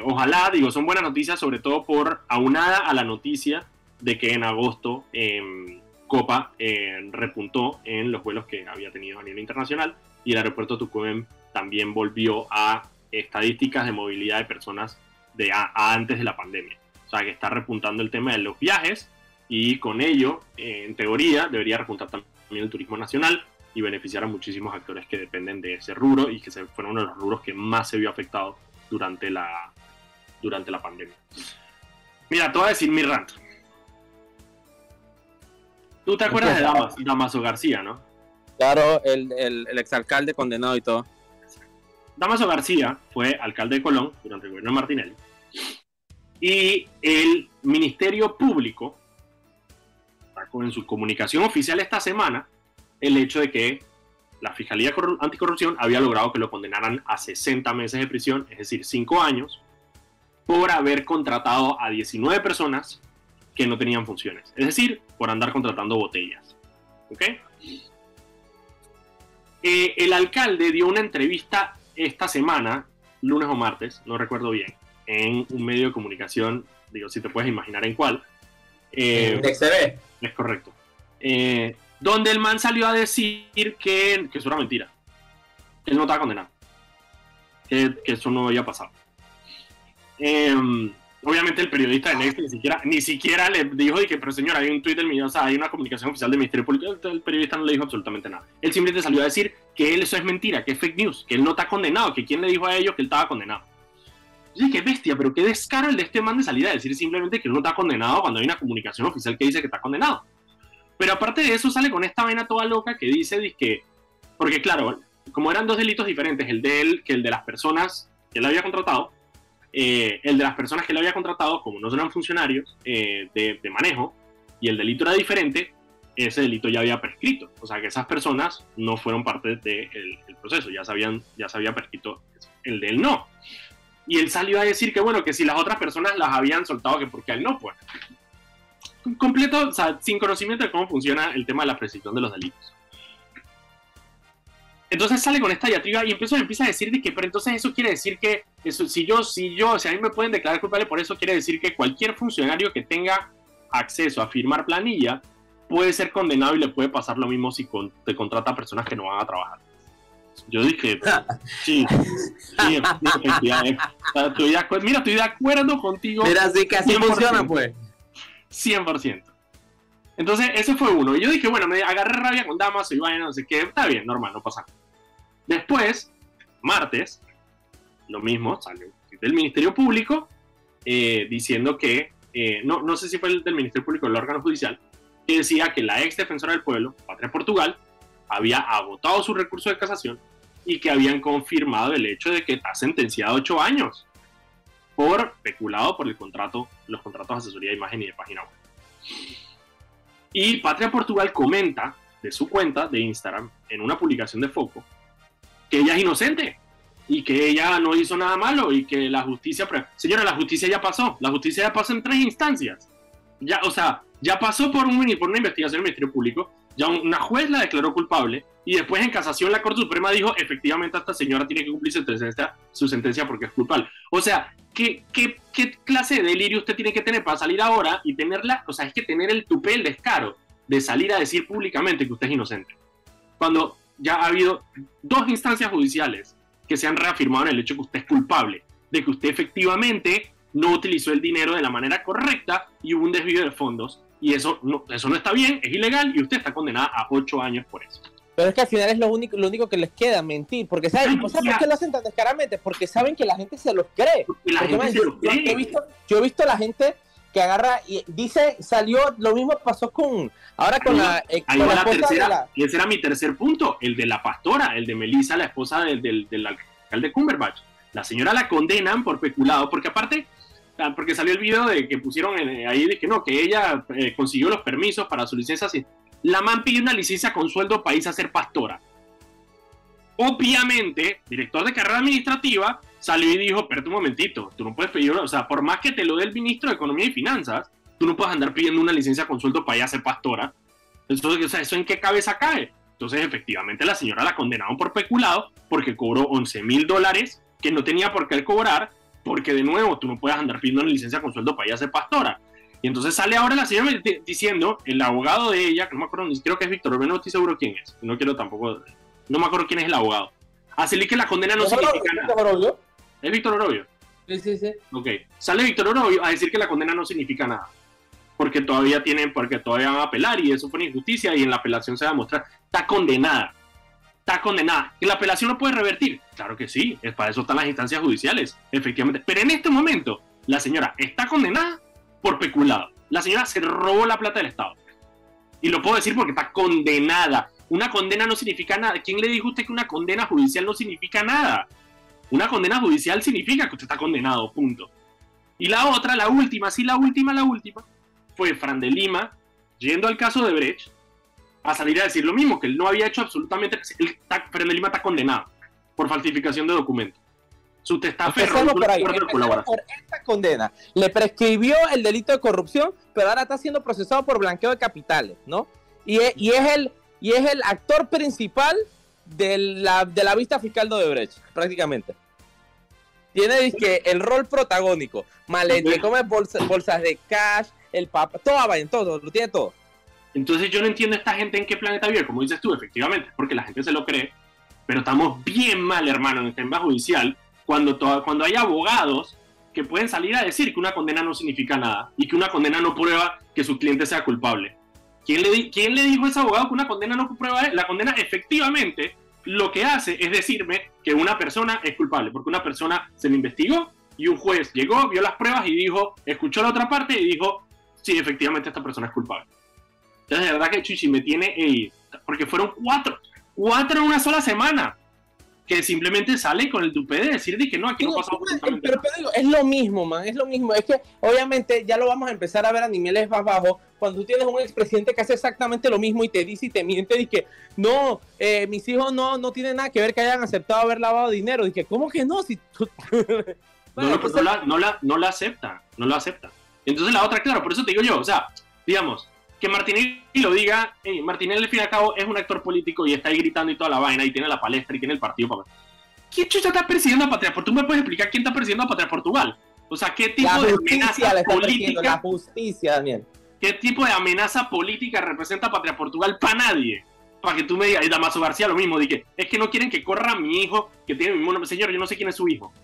ojalá, digo, son buenas noticias, sobre todo por aunada a la noticia de que en agosto... Copa repuntó en los vuelos que había tenido a nivel internacional y el aeropuerto Tucumán también volvió a estadísticas de movilidad de personas de antes de la pandemia. O sea, que está repuntando el tema de los viajes y con ello, en teoría, debería repuntar también el turismo nacional y beneficiar a muchísimos actores que dependen de ese rubro y que fueron uno de los rubros que más se vio afectado durante la pandemia. Mira, te voy a decir mi rant. ¿Tú te acuerdas de Dámaso García, no? Claro, el exalcalde condenado y todo. Dámaso García fue alcalde de Colón durante el gobierno de Martinelli y el Ministerio Público sacó en su comunicación oficial esta semana el hecho de que la Fiscalía Anticorrupción había logrado que lo condenaran a 60 meses de prisión, es decir, 5 años, por haber contratado a 19 personas que no tenían funciones, es decir, por andar contratando botellas. ¿Ok? El alcalde dio una entrevista esta semana, lunes o martes, no recuerdo bien, en un medio de comunicación, digo, si te puedes imaginar en cuál. ¿TV? Es correcto. Donde el man salió a decir que eso era mentira, que él no estaba condenado, que eso no había pasado. Obviamente el periodista de Next ni siquiera le dijo, y que, pero señor, hay un tuit del ministro, o sea, hay una comunicación oficial del Ministerio Público. El periodista no le dijo absolutamente nada. Él simplemente salió a decir que él, eso es mentira, que es fake news, que él no está condenado, que quién le dijo a ellos que él estaba condenado. Oye, qué bestia, pero qué descaro el de este man de salir a decir simplemente que él no está condenado cuando hay una comunicación oficial que dice que está condenado. Pero aparte de eso sale con esta vaina toda loca que dice que, porque claro, como eran dos delitos diferentes, el de él que el de las personas que él había contratado, como no eran funcionarios de manejo, y el delito era diferente, ese delito ya había prescrito. O sea que esas personas no fueron parte del proceso, ya se había prescrito eso. El de él no. Y él salió a decir que bueno, que si las otras personas las habían soltado, que porque él no, pues. Completo, o sea, sin conocimiento de cómo funciona el tema de la prescripción de los delitos. Entonces sale con esta diatriba y empieza a decir de que, pero entonces eso quiere decir que, eso, si a mí me pueden declarar culpable por eso, quiere decir que cualquier funcionario que tenga acceso a firmar planilla puede ser condenado y le puede pasar lo mismo si te contrata a personas que no van a trabajar. Yo dije, sí, mira, estoy de acuerdo contigo. Mira, así que así funciona, pues. 100%. Entonces, ese fue uno. Y yo dije, bueno, me agarré rabia con Dámaso y vaina, no sé qué. Está bien, normal, no pasa nada. Después, martes, lo mismo, salió del Ministerio Público diciendo que, no sé si fue el del Ministerio Público o el órgano judicial, que decía que la ex defensora del pueblo, Patria Portugal, había agotado su recurso de casación y que habían confirmado el hecho de que está sentenciado a 8 años por peculado por el contrato, los contratos de asesoría de imagen y de página web. Y Patria Portugal comenta de su cuenta de Instagram en una publicación de Foco que ella es inocente y que ella no hizo nada malo y que la justicia... Señora, la justicia ya pasó en 3 instancias. Ya, o sea, ya pasó por una investigación del Ministerio Público, ya una juez la declaró culpable y después en casación la Corte Suprema dijo efectivamente esta señora tiene que cumplir su sentencia porque es culpable. O sea, ¿Qué clase de delirio usted tiene que tener para salir ahora y tenerla? O sea, es que tener el tupé, el descaro de salir a decir públicamente que usted es inocente. Cuando ya ha habido 2 instancias judiciales que se han reafirmado en el hecho que usted es culpable, de que usted efectivamente no utilizó el dinero de la manera correcta y hubo un desvío de fondos. Y eso no está bien, es ilegal y usted está condenada a 8 años por eso. Pero es que al final es lo único que les queda, mentir. Porque saben, ¿sabes por qué lo hacen tan descaradamente? Porque saben que la gente se los cree. Yo he visto a la gente que agarra y dice, salió, lo mismo pasó con... Ahora con la tercera, de la... Y ese era mi tercer punto, el de la pastora, el de Melissa, la esposa del alcalde Cumberbatch. La señora la condenan por peculado, porque aparte... Porque salió el video de que pusieron ahí, de que no, que ella consiguió los permisos para su licencia así. La man pidió una licencia con sueldo para irse a ser pastora. Obviamente, director de carrera administrativa salió y dijo, espérate un momentito, tú no puedes pedir, o sea, por más que te lo dé el ministro de Economía y Finanzas, tú no puedes andar pidiendo una licencia con sueldo para ir a ser pastora. Entonces, o sea, ¿eso en qué cabeza cae? Entonces, efectivamente, la señora la condenaron por peculado porque cobró $11,000 que no tenía por qué cobrar, porque de nuevo, tú no puedes andar pidiendo una licencia con sueldo para ir a ser pastora. Y entonces sale ahora la señora diciendo, el abogado de ella, que no me acuerdo, creo que es Víctor Orobio, no estoy seguro quién es, no quiero tampoco, no me acuerdo quién es el abogado. Así que la condena no significa nada. ¿Es Víctor Orobio? Sí, sí, sí. Ok. Sale Víctor Orobio a decir que la condena no significa nada. Porque todavía tienen, porque todavía van a apelar y eso fue una injusticia y en la apelación se va a mostrar. Está condenada. Está condenada. ¿Y la apelación lo puede revertir? Claro que sí. Es para eso están las instancias judiciales. Efectivamente. Pero en este momento, la señora está condenada por peculado. La señora se robó la plata del Estado. Y lo puedo decir porque está condenada. Una condena no significa nada. ¿Quién le dijo a usted que una condena judicial no significa nada? Una condena judicial significa que usted está condenado, punto. Y la otra, la última, sí, la última, fue Fran de Lima, yendo al caso de Brecht, a salir a decir lo mismo, que él no había hecho absolutamente... Fran de Lima está condenado por falsificación de documentos. Si usted está aferrado por esta condena, le prescribió el delito de corrupción, pero ahora está siendo procesado por blanqueo de capitales, ¿no? Y es el actor principal de la vista fiscal de Odebrecht, prácticamente. Tiene dizque, el rol protagónico. Malete, okay. Come bolsas de cash, el papá, todo, lo tiene todo. Entonces yo no entiendo a esta gente en qué planeta vive, como dices tú, efectivamente, porque la gente se lo cree, pero estamos bien mal, hermano, en el tema judicial, cuando hay abogados que pueden salir a decir que una condena no significa nada y que una condena no prueba que su cliente sea culpable. ¿Quién le dijo a ese abogado que una condena no comprueba? La condena efectivamente lo que hace es decirme que una persona es culpable, porque una persona se le investigó y un juez llegó, vio las pruebas y dijo, escuchó la otra parte y dijo, sí, efectivamente esta persona es culpable. Entonces, de verdad que Chichi me tiene, porque fueron cuatro en una sola semana, que simplemente sale con el tupé de decir de que no, aquí no pasó absolutamente nada. Pero es lo mismo, man, es lo mismo. Es que obviamente ya lo vamos a empezar a ver a niveles más bajos cuando tú tienes un expresidente que hace exactamente lo mismo y te dice y te miente, dice que no, mis hijos no tienen nada que ver que hayan aceptado haber lavado dinero. Dice, ¿cómo que no? Si tú... bueno, no, no la acepta, no la acepta. Entonces la otra, claro, por eso te digo yo, o sea, digamos, que Martinelli lo diga, Martinelli al fin y al cabo es un actor político y está ahí gritando y toda la vaina y tiene la palestra y tiene el partido, papá. ¿Quién chucha está persiguiendo a Patria Portugal? ¿Tú me puedes explicar quién está persiguiendo a Patria Portugal? O sea, ¿qué tipo de amenaza política? La justicia, Daniel. ¿Qué tipo de amenaza política representa Patria Portugal para nadie? Para que tú me digas, y Dámaso García lo mismo, dije, es que no quieren que corra mi hijo, que tiene mi mismo nombre. Señor, yo no sé quién es su hijo.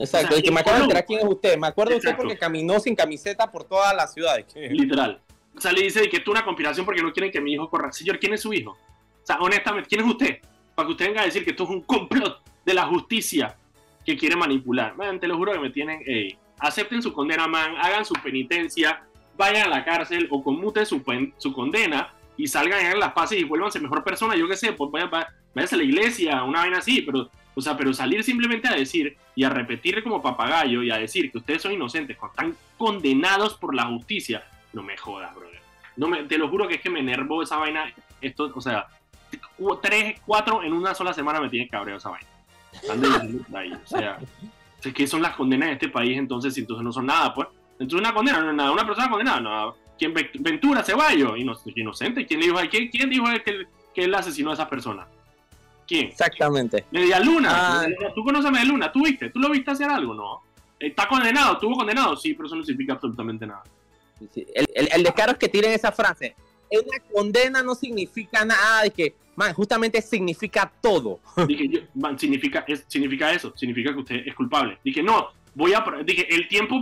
Exacto, o sea, y que me acuerdo de quién es usted. Me acuerdo de usted porque caminó sin camiseta por toda la ciudad. Literal. O sea, le dice que esto es una conspiración porque no quieren que mi hijo corra. Señor, ¿quién es su hijo? O sea, honestamente, ¿quién es usted? Para que usted venga a decir que esto es un complot de la justicia que quiere manipular. Man, te lo juro que me tienen... Acepten su condena, man, hagan su penitencia, vayan a la cárcel o conmuten su condena y salgan y hagan las paces y vuélvanse mejor persona, yo qué sé, pues vayan a la iglesia, una vaina así, pero... O sea, pero salir simplemente a decir y a repetir como papagayo y a decir que ustedes son inocentes, cuando están condenados por la justicia, no me jodas, brother. Te lo juro que es que me enervó esa vaina. Esto, o sea, 3, 4 en una sola semana me tiene cabreo esa vaina. O sea, es que son las condenas de este país, entonces no son nada, pues. Entonces una condena no es nada, una persona condenada no. ¿Quién? Ventura, Ceballos, inocente. ¿Quién le dijo a quién dijo que él asesinó a esas personas? ¿Quién? Exactamente. Medialuna. Ah, tú conoces a Medialuna, tú viste, tú lo viste hacer algo, ¿no? Está condenado, estuvo condenado, sí, pero eso no significa absolutamente nada. Sí. El descaro es que tiren esa frase. Una condena no significa nada, de que, man, justamente significa todo. Dije, yo, man, significa eso, significa que usted es culpable. Dije, no, dije, el tiempo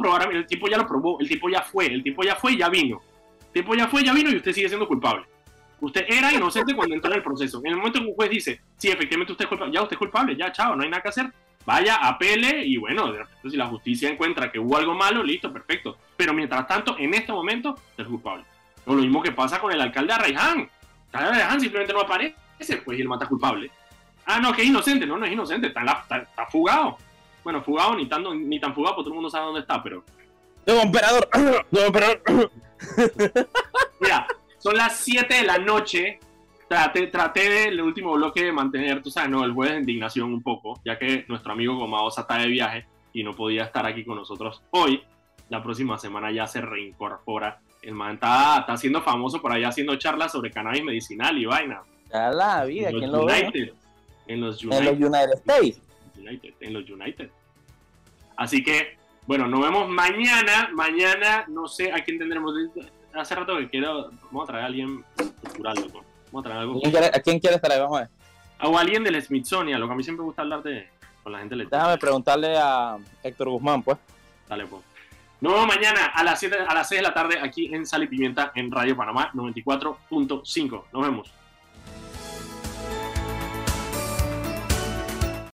ya lo probó, el tiempo ya fue y ya vino y usted sigue siendo culpable. Usted era inocente cuando entró en el proceso. En el momento que un juez dice, sí, efectivamente usted es culpable, ya, chao, no hay nada que hacer. Vaya, apele y bueno, de repente si la justicia encuentra que hubo algo malo, listo, perfecto. Pero mientras tanto, en este momento, usted es culpable. O lo mismo que pasa con el alcalde Arraiján. El alcalde Arraiján simplemente no aparece, pues, y él mata culpable. Ah, no, que es inocente. No, no es inocente, está fugado. Bueno, fugado ni tan fugado, porque todo el mundo sabe dónde está, pero... ¡Nuevo emperador! Mira... Son las 7 de la noche, traté del último bloque de mantener, tú sabes, no, el jueves de indignación un poco, ya que nuestro amigo Gomaosa está de viaje y no podía estar aquí con nosotros hoy. La próxima semana ya se reincorpora. El man está siendo famoso por allá haciendo charlas sobre cannabis medicinal y vaina. Ya la vida, ¿quién lo ve? En los United States. En los United. Así que, bueno, nos vemos mañana. Mañana, no sé a quién tendremos... Hace rato que quiero... Vamos a traer a alguien cultural, loco. Vamos a traer algo. ¿A quién quieres traer? Vamos a ver. O a alguien del Smithsonian, lo que a mí siempre gusta hablar de... con la gente. Déjame preguntarle a Héctor Guzmán, pues. Dale, pues. Nos vemos mañana a las 6 de la tarde aquí en Sal y Pimienta en Radio Panamá 94.5. Nos vemos.